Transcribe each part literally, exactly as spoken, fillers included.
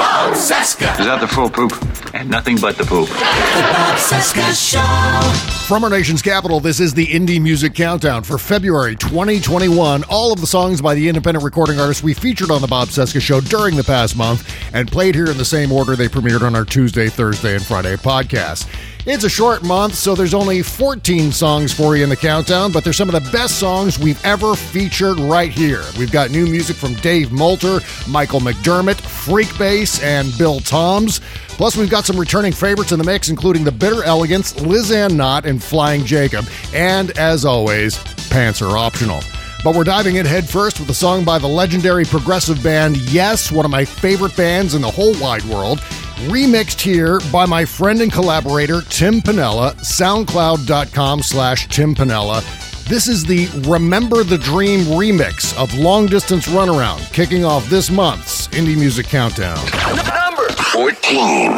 Bob Sesca. Without the full poop and nothing but the poop. The Bob Sesca Show. From our nation's capital, this is the Indie Music Countdown for February twenty twenty-one. All of the songs by the independent recording artists we featured on the Bob Sesca Show during the past month and played here in the same order they premiered on our Tuesday, Thursday, and Friday podcasts. It's a short month, so there's only fourteen songs for you in the countdown, but they're some of the best songs we've ever featured right here. We've got new music from Dave Molter, Michael McDermott, Freak Bass, and Bill Toms. Plus, we've got some returning favorites in the mix, including The Bitter Elegance, Lizanne Knott, and Flying Jacob. And, as always, Pants Are Optional. But we're diving in head first with a song by the legendary progressive band Yes, one of my favorite bands in the whole wide world, remixed here by my friend and collaborator Tim Pinnella, soundcloud.com slash Tim Pinnella. This is the Remember the Dream remix of Long Distance Runaround, kicking off this month's Indie Music Countdown. Number fourteen.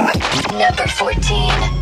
Number fourteen.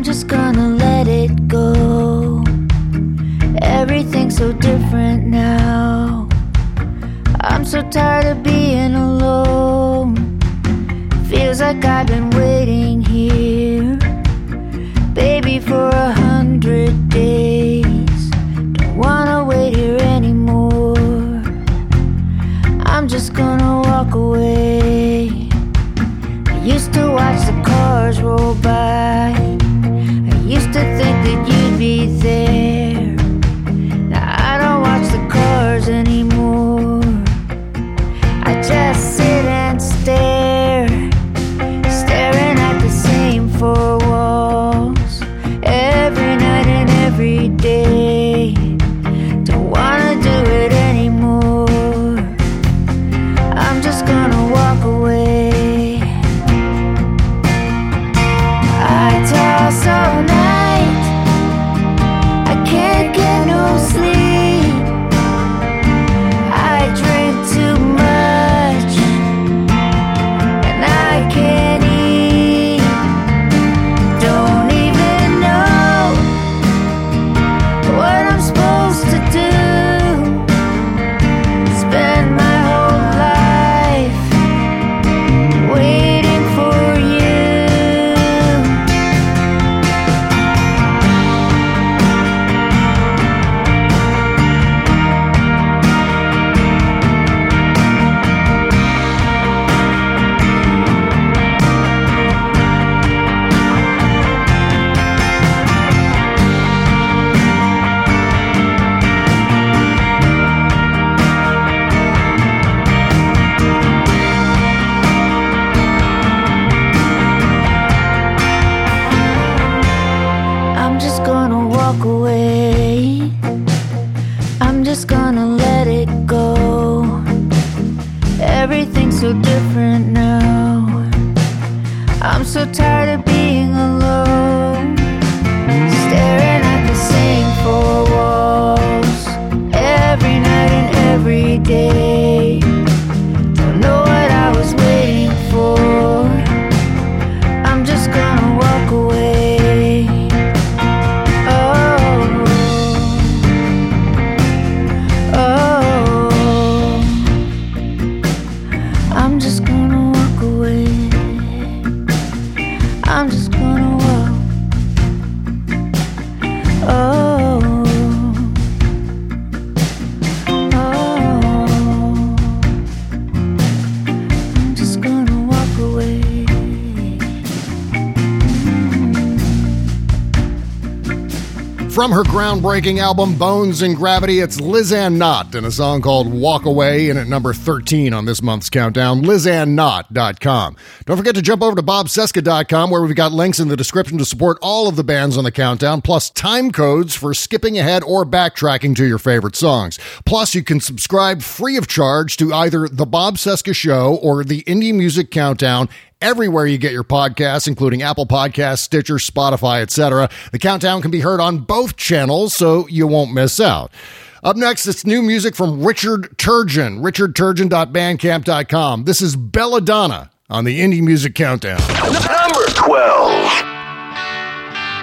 I'm just gonna let it go. Everything's so different now. I'm so tired of being alone. Feels like I've been waiting here, baby, for a hundred days. Don't wanna wait here anymore. I'm just gonna walk away. I used to watch the cars roll by. I used to think that you'd be there. Now I don't watch the cars anymore. I just sit and stare, staring at the same four walls every night and every day. Don't wanna do it anymore. I'm just gonna walk away. Toss all night, I can't get no sleep. I drink too much, and I can't eat. Don't even know what I'm supposed to do. Spend my whole life waiting for you. So different now. I'm so tired of being alone, staring at the same four walls every night and every day. Don't know what I was waiting for. I'm just gonna walk away. Oh, oh, I'm just gonna walk away. I'm just gonna walk. Oh, oh, I'm just gonna walk away. From her groundbreaking album Bones and Gravity, it's Lizanne Knott and a song called Walk Away, and at number thirteen on this month's countdown, Lizanne Knott dot com. Don't forget to jump over to Bob Sesca dot com, where we've got links in the description to support all of the bands on the countdown, plus time codes for skipping ahead or backtracking to your favorite songs. Plus, you can subscribe free of charge to either The Bob Sesca Show or the Indie Music Countdown everywhere you get your podcasts, including Apple Podcasts, Stitcher, Spotify, et cetera. The countdown can be heard on both channels, so you won't miss out. Up next, it's new music from Richard Turgeon, richard turgeon dot bandcamp dot com. This is Belladonna on the Indie Music Countdown. Number twelve. I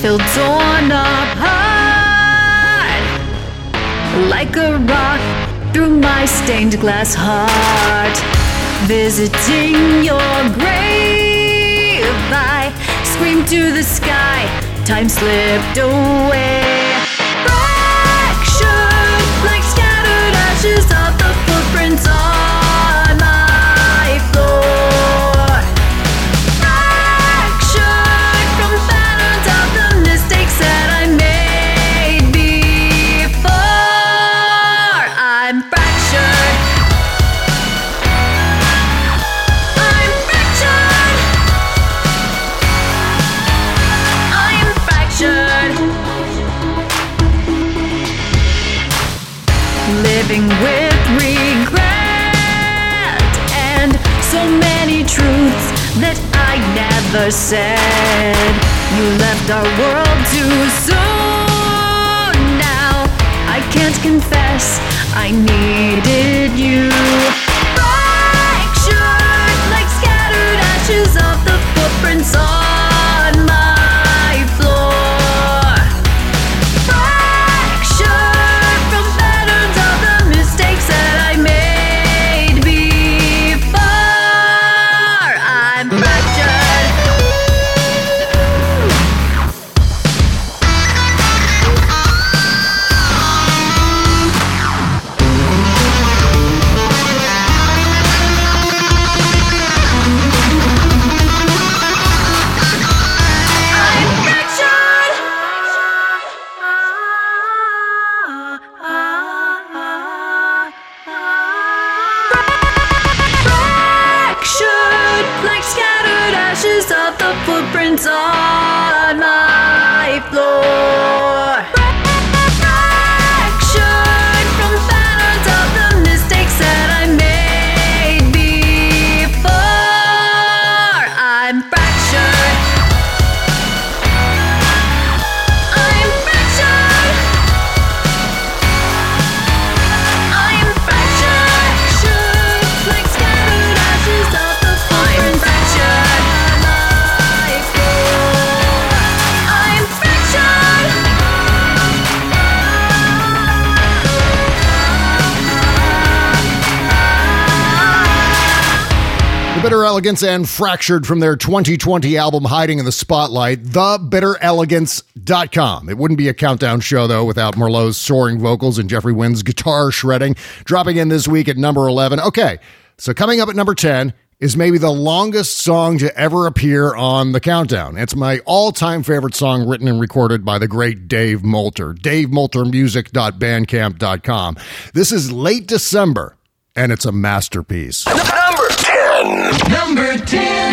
feel torn apart like a rock through my stained glass heart. Visiting your grave, I screamed to the sky. Time slipped away. Fractured like scattered ashes of the footprints on my floor. Fractured from patterns of the mistakes that I made before. I'm fractured. I'm fractured. I'm fractured. Living with regret and so many truths that I never said. You left our world too soon. Now I can't confess I needed you. Fractured like scattered ashes of the footprints on my floor. Fractured from patterns of the mistakes that I made before. I'm fractured. I'm fractured. Fractured like scattered ashes of the footprints on my floor. Fractured from patterns of the mistakes that I made before. I'm fractured. I'm fractured. I'm fractured. Like scattered ashes of the footprints on my floor. I'm fractured. The Bitter Elegance and Fractured from their twenty twenty album Hiding in the Spotlight, the bitter elegance dot com. It wouldn't be a countdown show, though, without Merlot's soaring vocals and Jeffrey Wynn's guitar shredding. Dropping in this week at number eleven. Okay, so coming up at number ten is maybe the longest song to ever appear on the countdown. It's my all-time favorite song written and recorded by the great Dave Molter. dave molter music dot bandcamp dot com. This is Late December, and it's a masterpiece. Number ten. Number ten.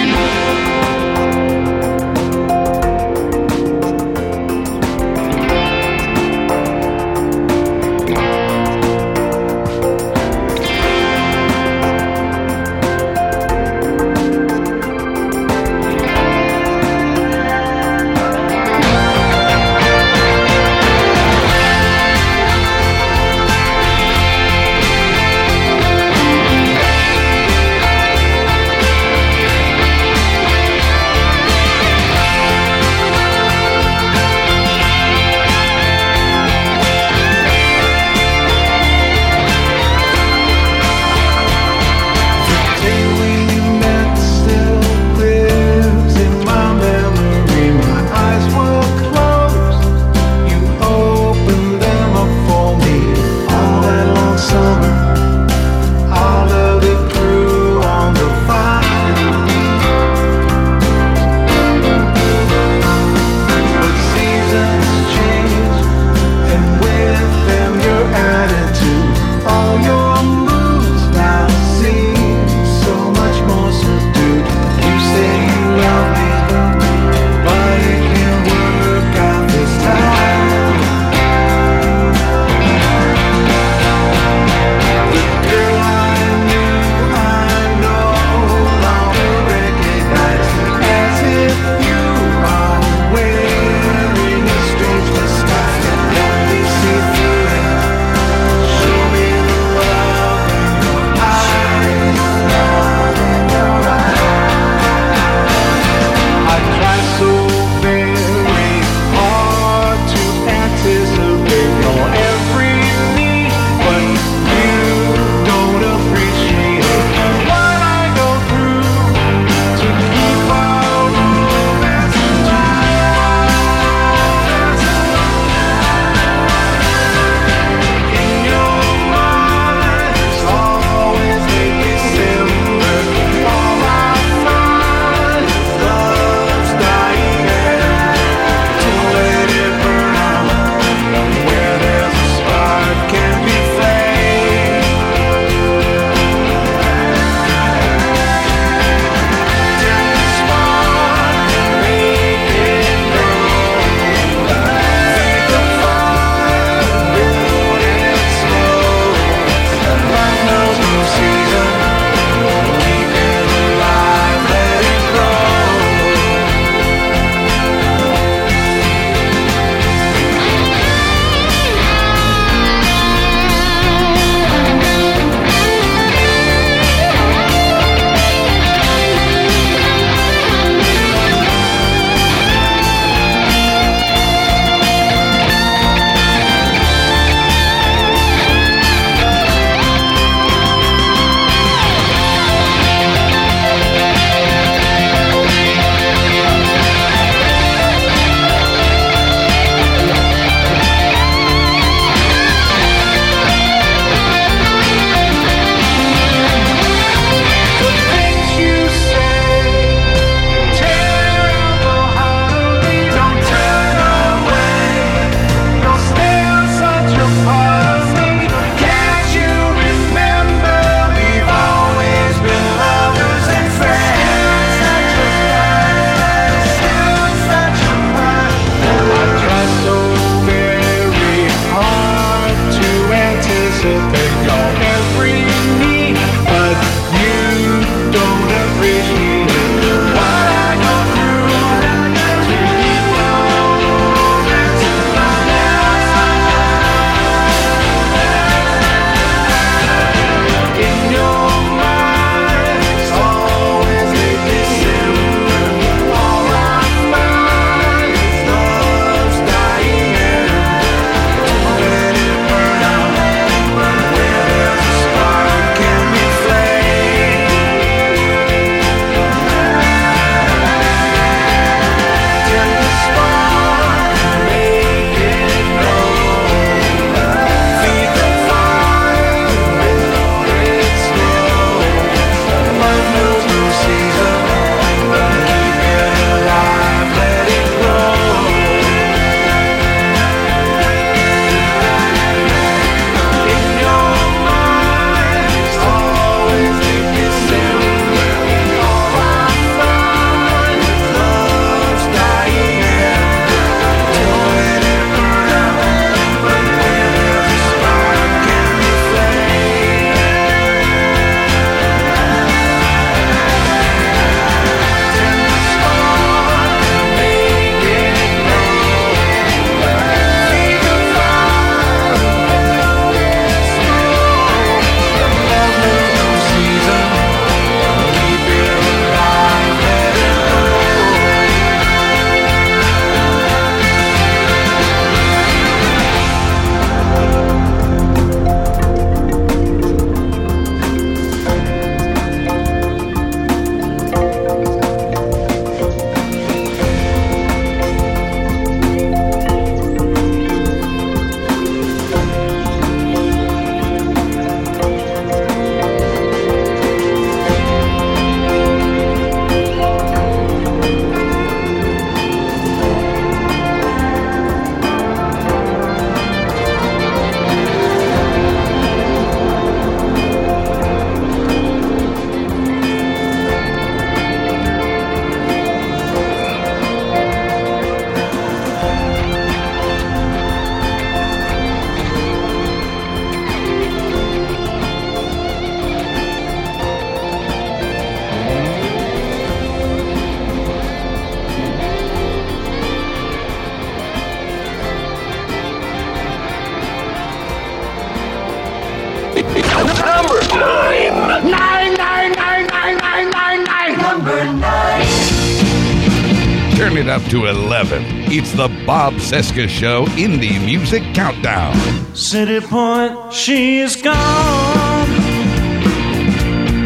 turn it up to eleven. It's the Bob Sesca Show Indie Music Countdown. City Point, she's gone.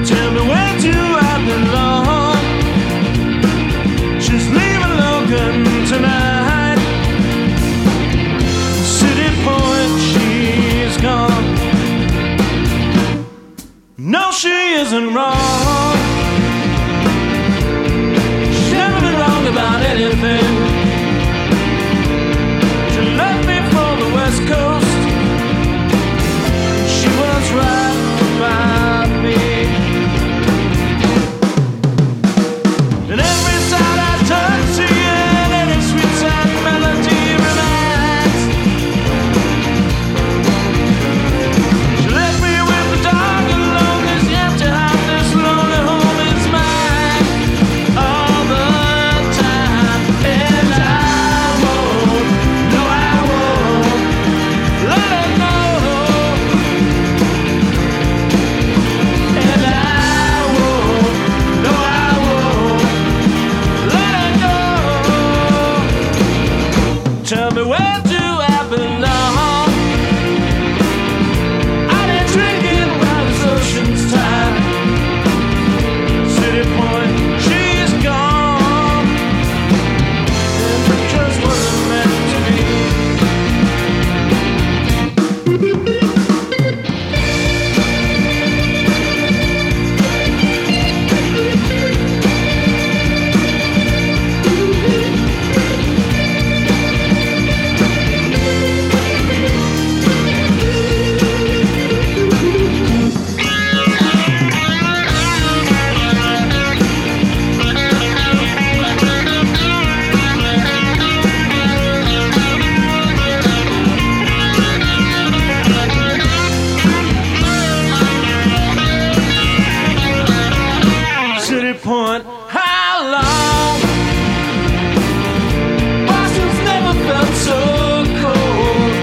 Tell me where do I belong? She's leaving Logan tonight. City Point, she's gone. No, she isn't wrong. She's never been wrong about anything. She left me for the West Coast. She was right about me. And every time I turn to you, any sweet sad melody reminds. She left me with the dark and long as empty heart. This lonely home is mine all the time. And I won't, no I won't let her know. And I won't, no I won't let her know. Tell me where do I belong? I've been drinking while this ocean's tight. City Point, she's gone. And it just wasn't meant to be. City Point, how long? Boston's never felt so cold.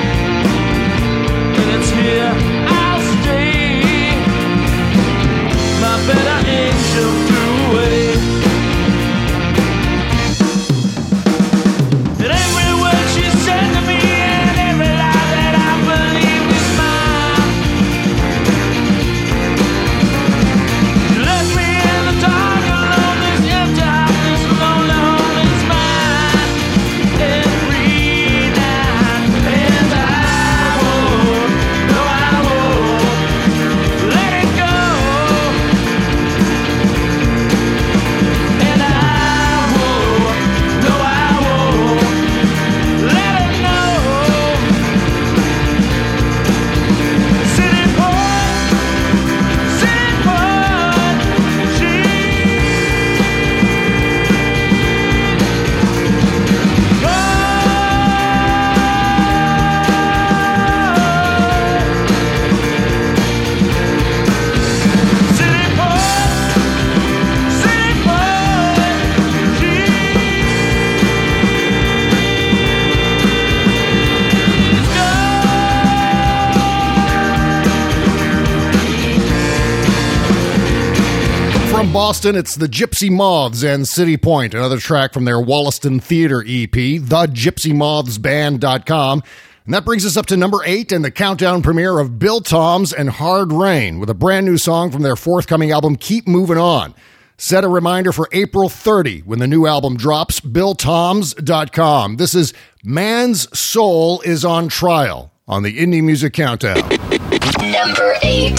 And it's here I'll stay. My better angel flew away. And every word she said to me, and every lie that I believe is mine. You left me in the dark alone, this empty house, this lonely home is mine. Every night, and I won't, no I won't let it go. And I won't, no I won't let it know. City Point, City Point, she's gone. City Point, City Point, she's From Boston, it's the Gypsy Moths and City Point, another track from their Wollaston Theater E P, the gypsy moths band dot com. And that brings us up to number eight and the countdown premiere of Bill Toms and Hard Rain with a brand new song from their forthcoming album, Keep Moving On. Set a reminder for April thirtieth when the new album drops, bill toms dot com. This is Man's Soul is on Trial on the Indie Music Countdown. Number eight.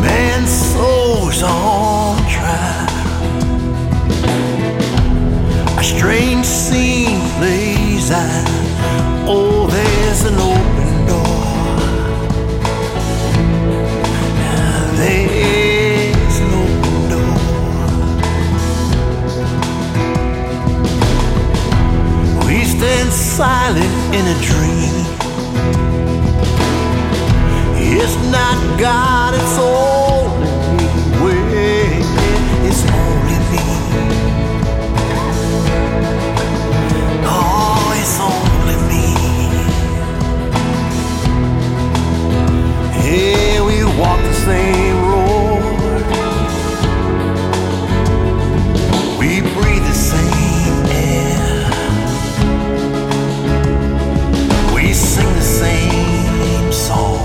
Man's soul's on trial. A strange scene plays out. Oh, there's an open door. There's an open door. We stand silent in a dream. It's not God, it's only me. Wait, it's only me. Oh, it's only me. Hey, we walk the same road, we breathe the same air, we sing the same song.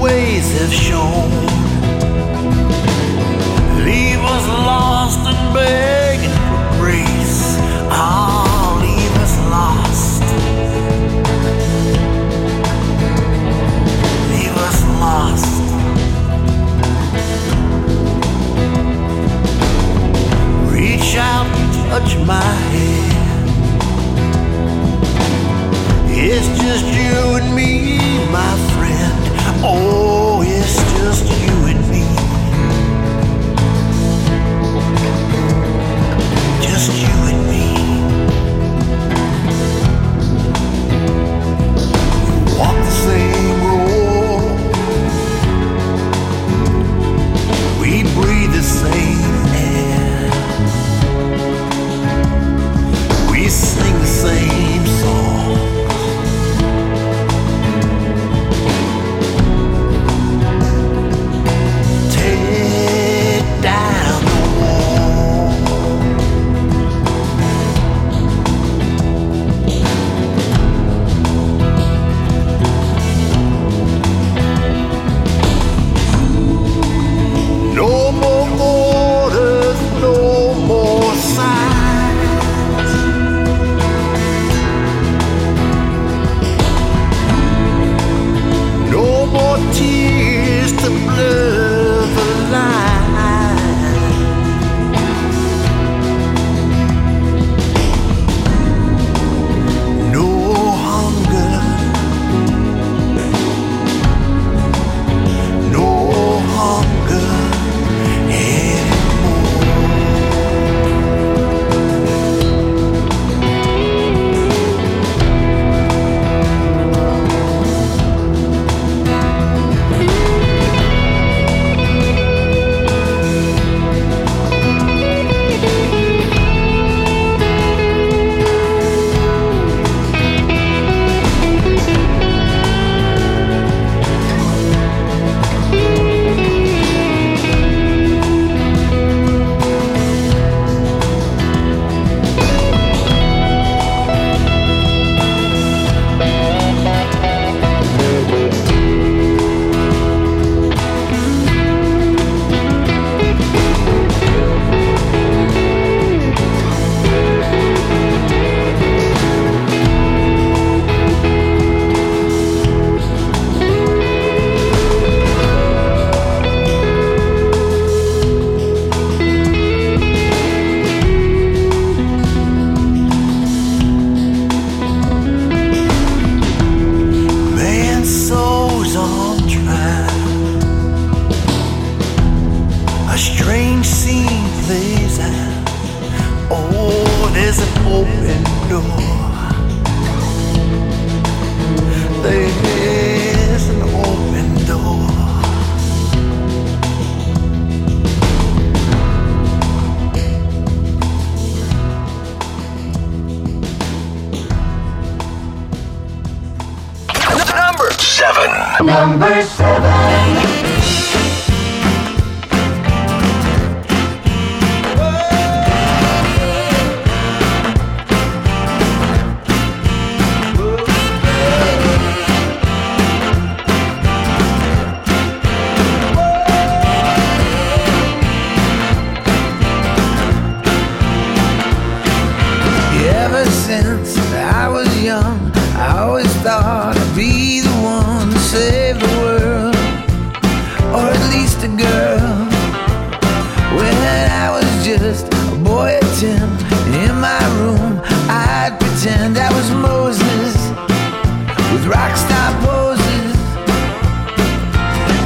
Ways have shown, leave us lost and begging for grace. Oh, leave us lost, leave us lost. Reach out and touch my hand. It's just you and me, my friend. Oh, it's just you and me. Just you and me. We walk the same road, we breathe the same air, we sing the same song. In my room, I pretend I was Moses with rockstar poses.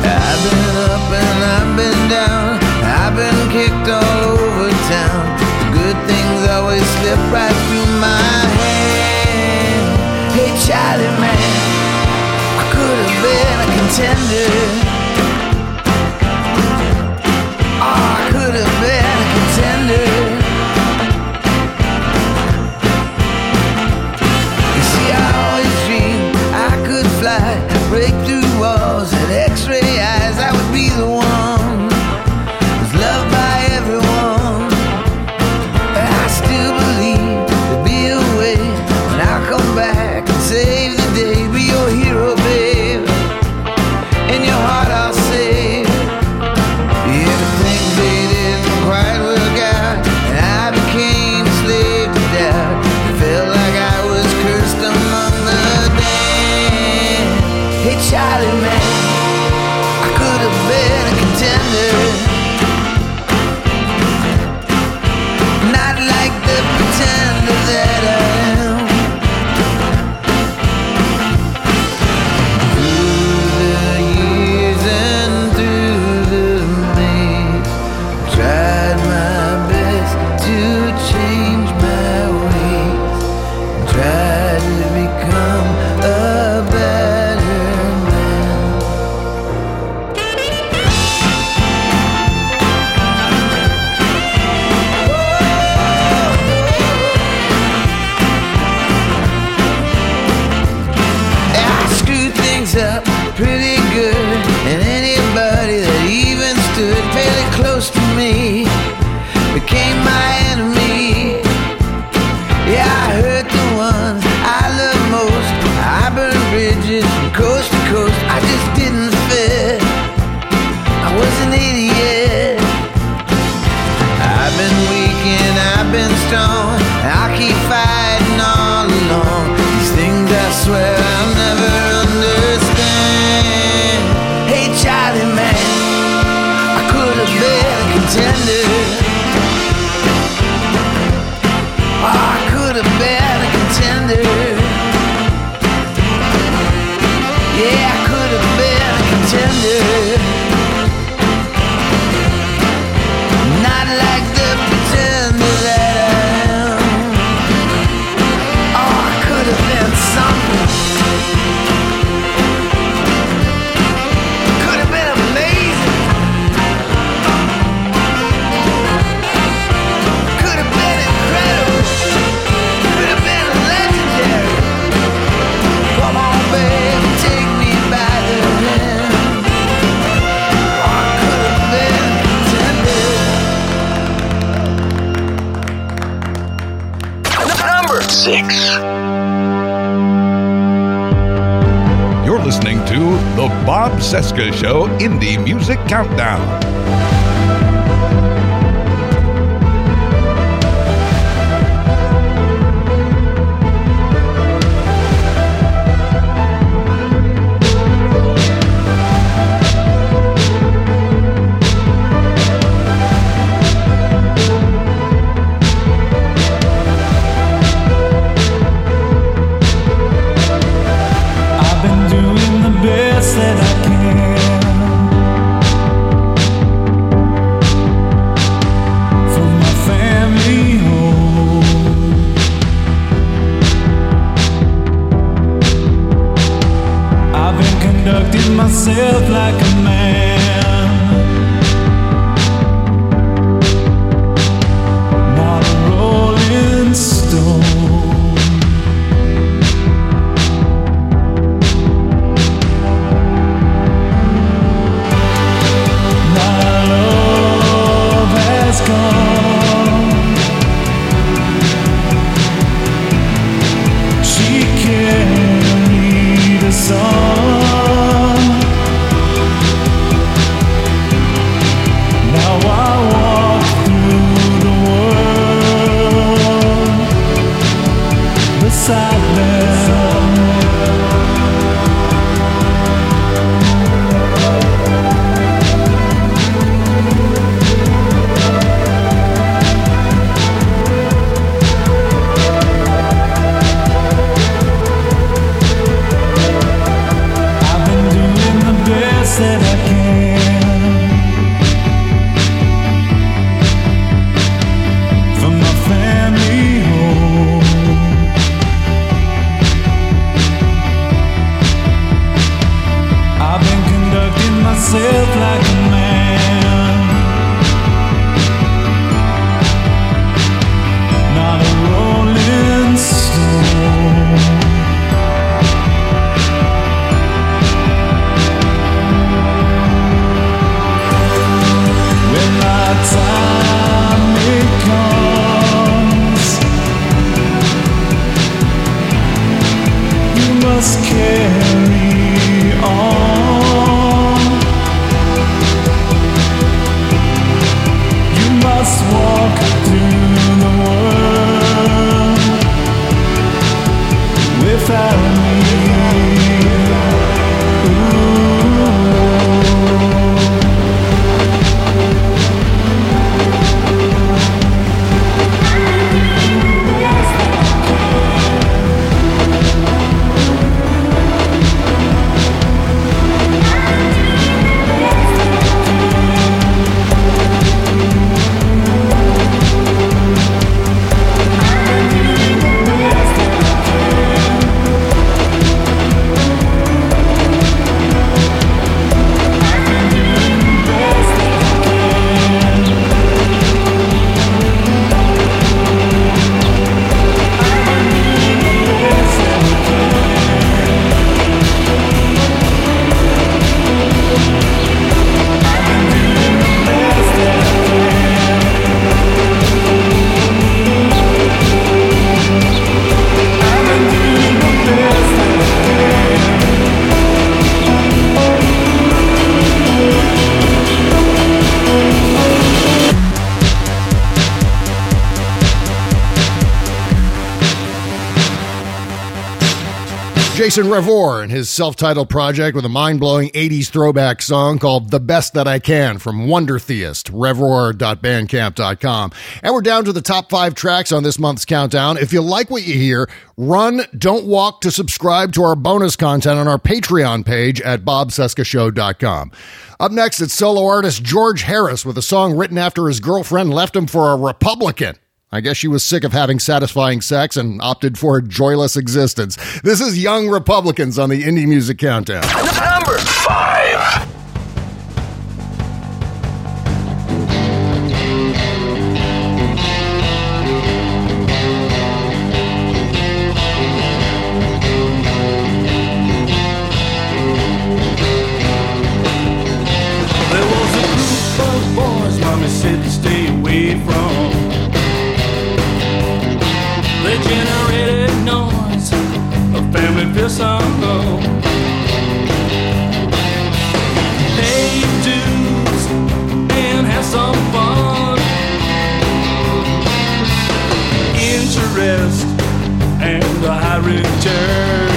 I've been up and I've been down, I've been kicked all over town. Good things always slip right through my hand. Hey Charlie man, I could have been a contender. Oh, I could have been a contender. Break through walls and x-ray eyes, I would be the one who's loved by everyone. But I still believe there'll be a way, and I'll come back and save the day. Be your hero, babe, in your heart I'll save. Everything they didn't quite work out, and I became a slave to doubt. It felt like I was cursed among the dead. Hey Charlie man, I could have been a contender. Not like the pretender that I am. Through the years and through the maze, tried my best to change my ways, tried to become a better. Bob Sesca Show Indie Music Countdown. I've been doing the best that I myself like a man, not a rolling stone. My love has gone, she carried us on. Jason Revor and his self-titled project with a mind-blowing eighties throwback song called The Best That I Can from Wonder Theist, revor dot bandcamp dot com. And we're down to the top five tracks on this month's countdown. If you like what you hear, run, don't walk to subscribe to our bonus content on our Patreon page at bob sesca show dot com. Up next, it's solo artist George Harris with a song written after his girlfriend left him for a Republican. I guess she was sick of having satisfying sex and opted for a joyless existence. This is Young Republicans on the Indie Music Countdown. Number five. There was a group of boys Mommy said to stay away from. They generated noise, a family piss on go. Hey dudes, and have some fun. Interest and a high return.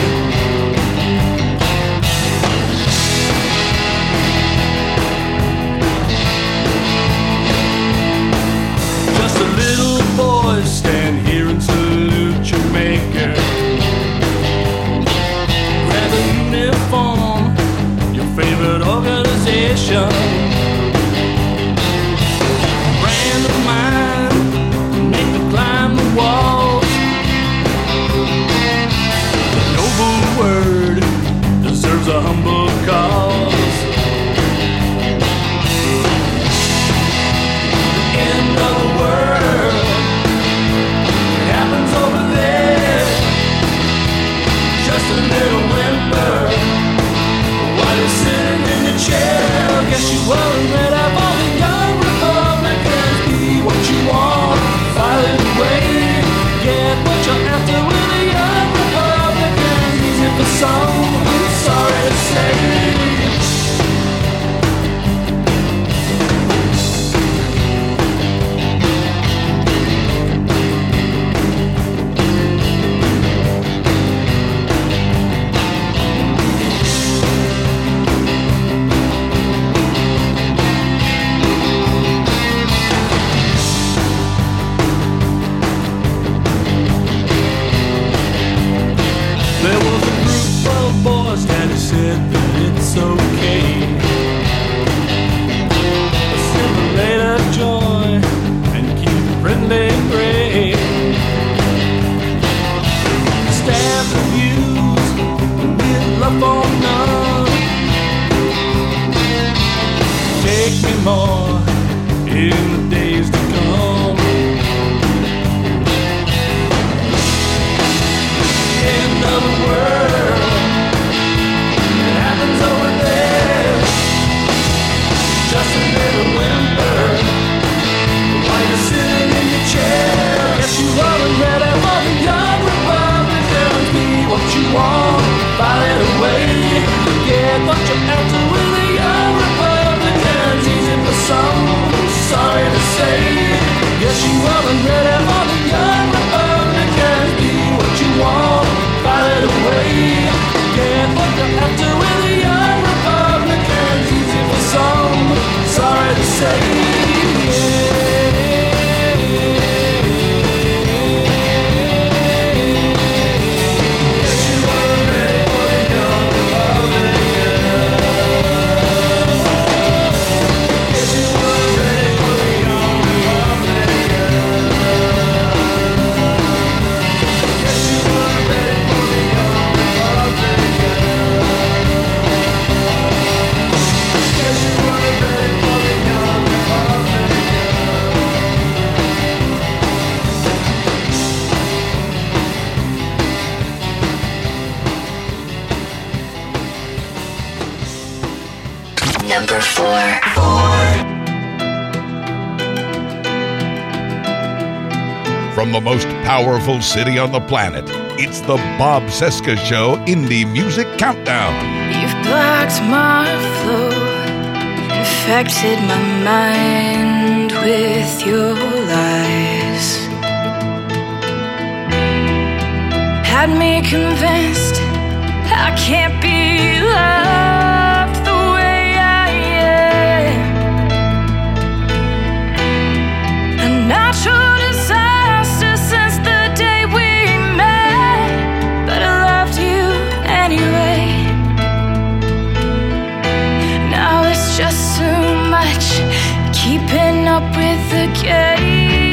Just a little boy stand here and salute. Maker. Grab a uniform, your favorite organization. Brand of mine, make them climb the walls. The noble word deserves a humble cause. The end of the world happens over. Just a little whimper while you're sitting in your chair. Guess you weren't read up all the young Republicans. Be what you want, file it away. Get what you're after with the young Republicans. Easy for some, I'm sorry to say. Powerful city on the planet. It's the Bob Sesca Show Indie Music Countdown. You've blocked my flow, infected my mind with your lies. Had me convinced I can't be loved the way I am. A natural disaster since the day we met, but I loved you anyway. Now it's just too much keeping up with the game.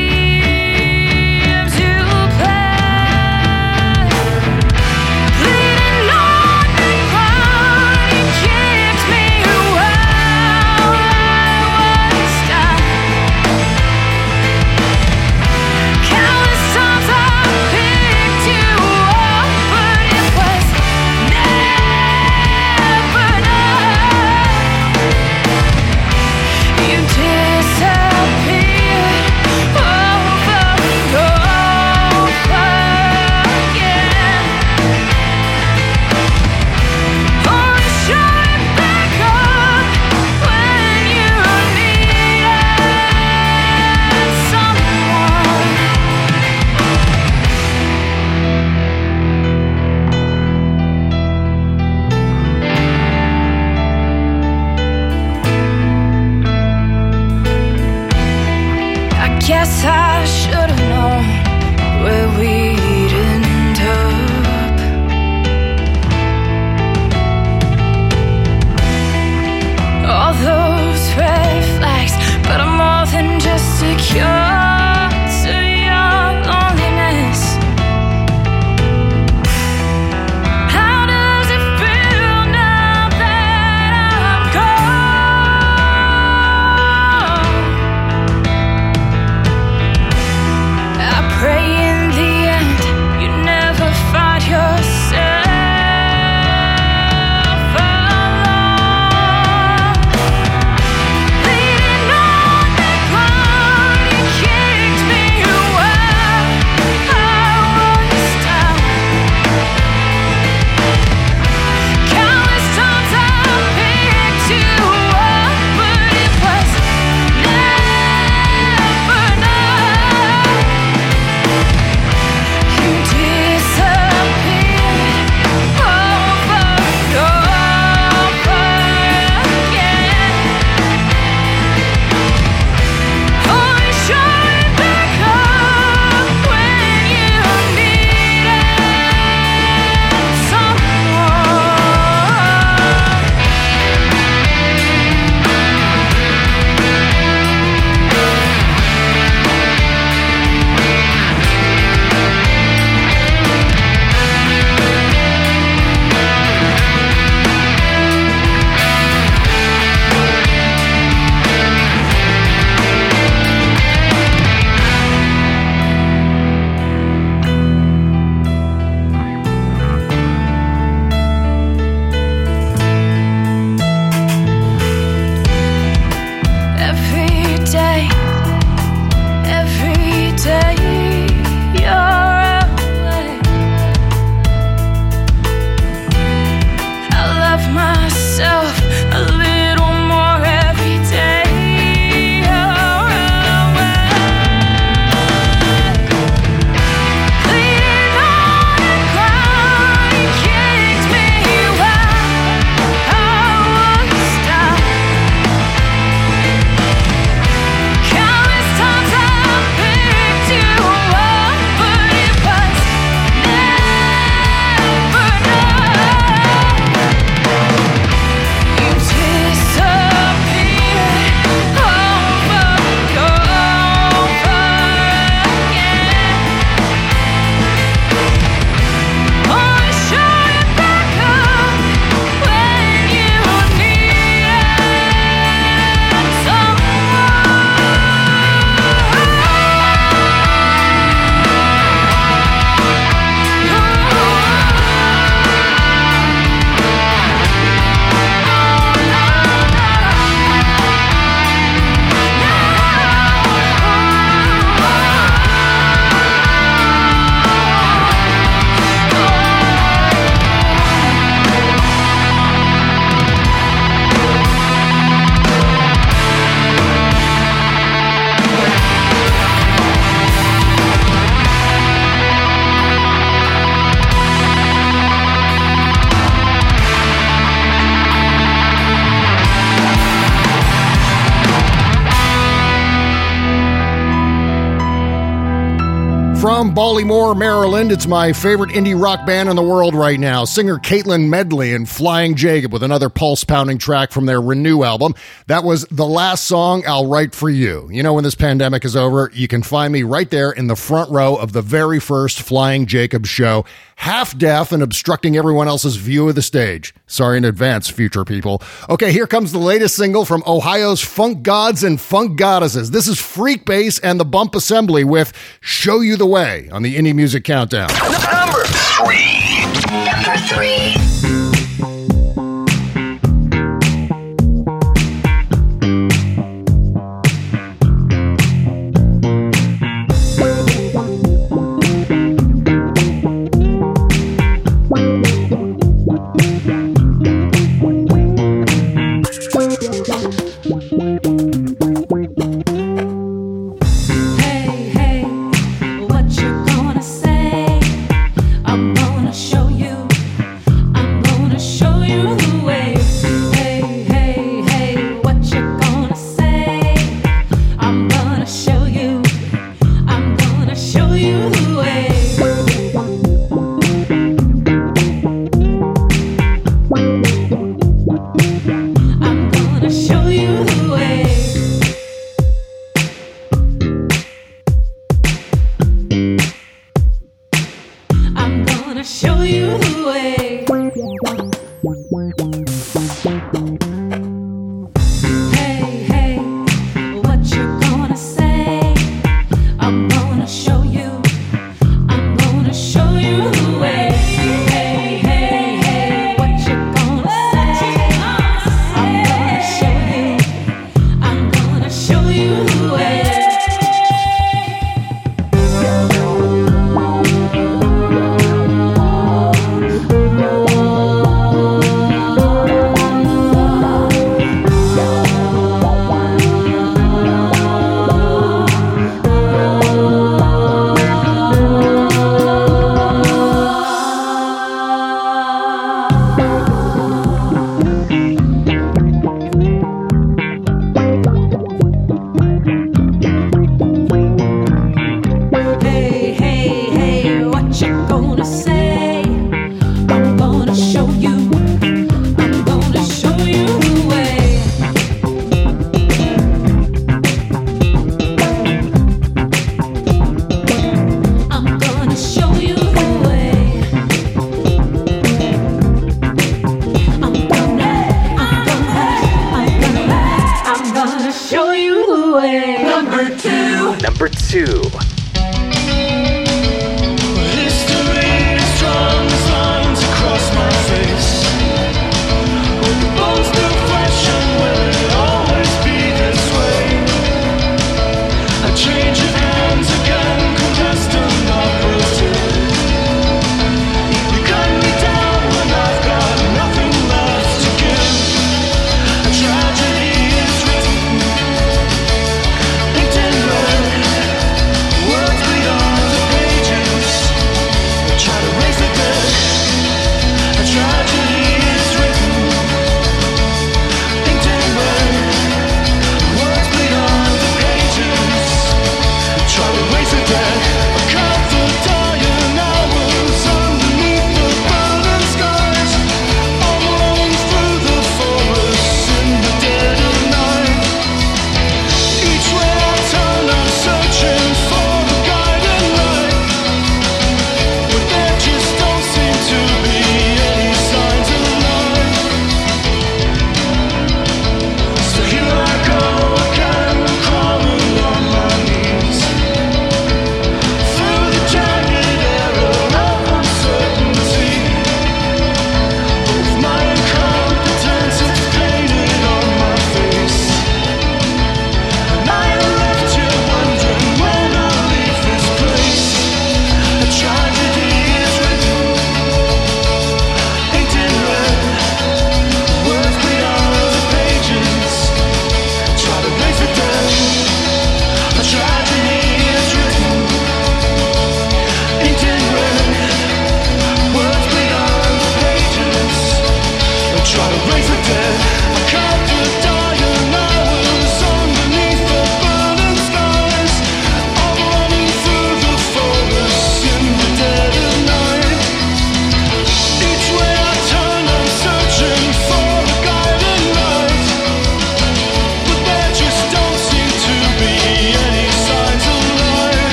Pray in the end. From Baltimore, Maryland, it's my favorite indie rock band in the world right now, singer Caitlin Medley and Flying Jacob with another pulse-pounding track from their Renew album. That was the last song I'll write for you. You know, when this pandemic is over, you can find me right there in the front row of the very first Flying Jacob show, half-deaf and obstructing everyone else's view of the stage. Sorry in advance, future people. Okay, here comes the latest single from Ohio's Funk Gods and Funk Goddesses. This is Freak Bass and the Bump Assembly with Show You the Way on the Indie Music Countdown. Number three. Number three.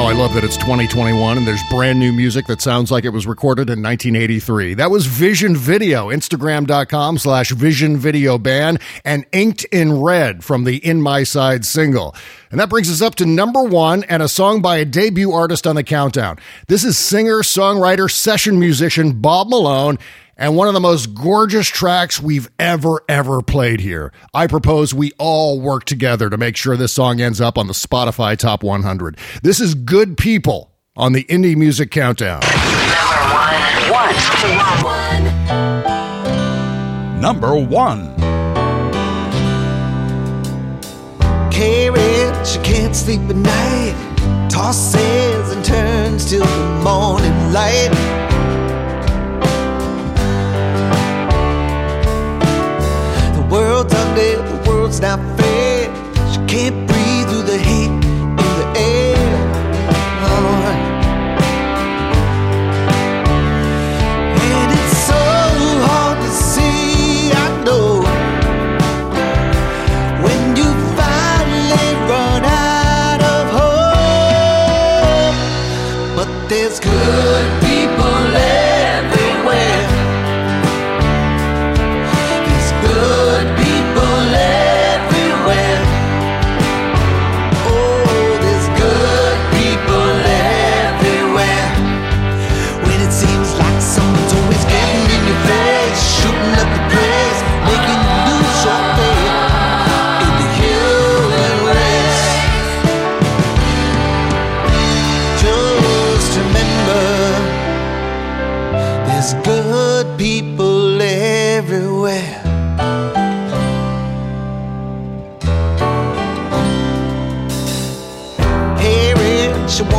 how I love that it's twenty twenty-one and there's brand new music that sounds like it was recorded in nineteen eighty-three. That was Vision Video, Instagram.com slash Vision Video Band, and Inked in Red from the In My Side single. And that brings us up to number one and a song by a debut artist on the countdown. This is singer, songwriter, session musician Bob Malone, and one of the most gorgeous tracks we've ever, ever played here. I propose we all work together to make sure this song ends up on the Spotify Top one hundred. This is Good People on the Indie Music Countdown. Number one. One, two, one. Number one. Carrie, she can't sleep at night. Tosses and turns till the morning light. World's ugly, the world's not fair. She can't breathe through the heat in the air. Oh. And it's so hard to see, I know, when you finally run out of hope. But there's good people everywhere.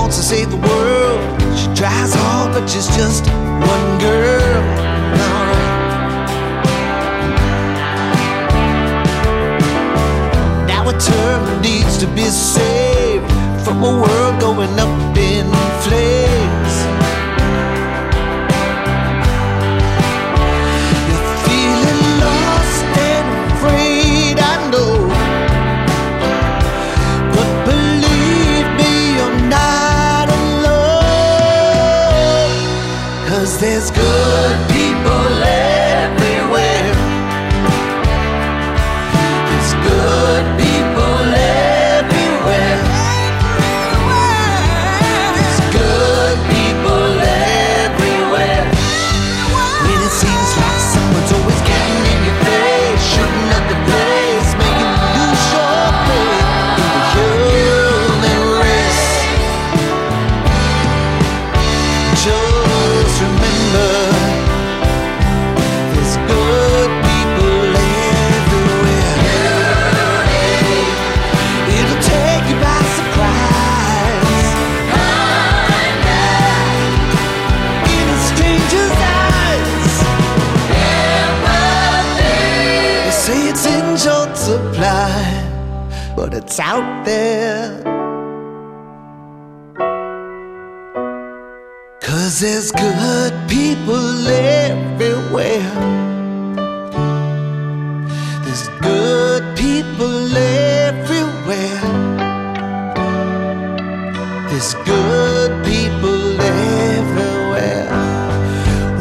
To save the world, she tries hard, but she's just one girl. Right. Now a turn needs to be saved from a world going up in flames. You're feeling lost and afraid, I know, but believe me, you're not. There's good people everywhere. There's good people everywhere. There's good people everywhere. When it seems like someone's always getting in your face, shooting up the place, making you lose your faith in the human race. Just remember. There's good people everywhere. It'll take you by surprise. In a stranger's eyes. They say it's in short supply, but it's out there. There's good people everywhere. There's good people everywhere. There's good people everywhere.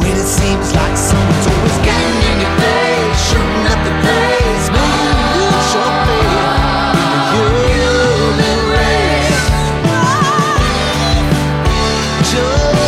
When it seems like someone's always getting in your face, shooting at the place, making you lose your faith in the human race. Just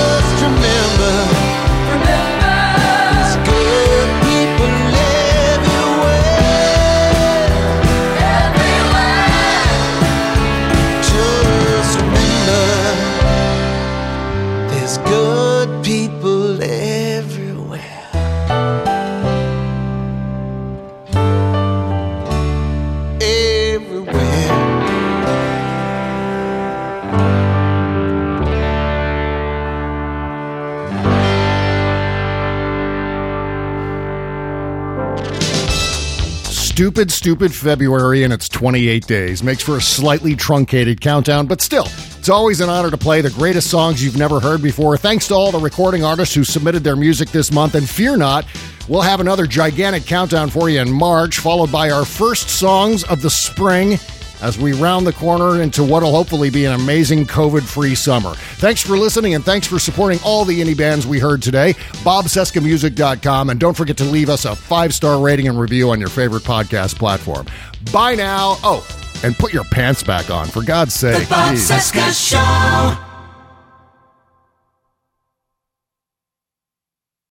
Stupid, stupid February, and it's twenty-eight days. Makes for a slightly truncated countdown, but still, it's always an honor to play the greatest songs you've never heard before. Thanks to all the recording artists who submitted their music this month, and fear not, we'll have another gigantic countdown for you in March, followed by our first songs of the spring as we round the corner into what will hopefully be an amazing COVID-free summer. Thanks for listening, and thanks for supporting all the indie bands we heard today. Bob Sesca Music dot com, and don't forget to leave us a five-star rating and review on your favorite podcast platform. Bye now. Oh, and put your pants back on, for God's sake. The Bob Sesca Show.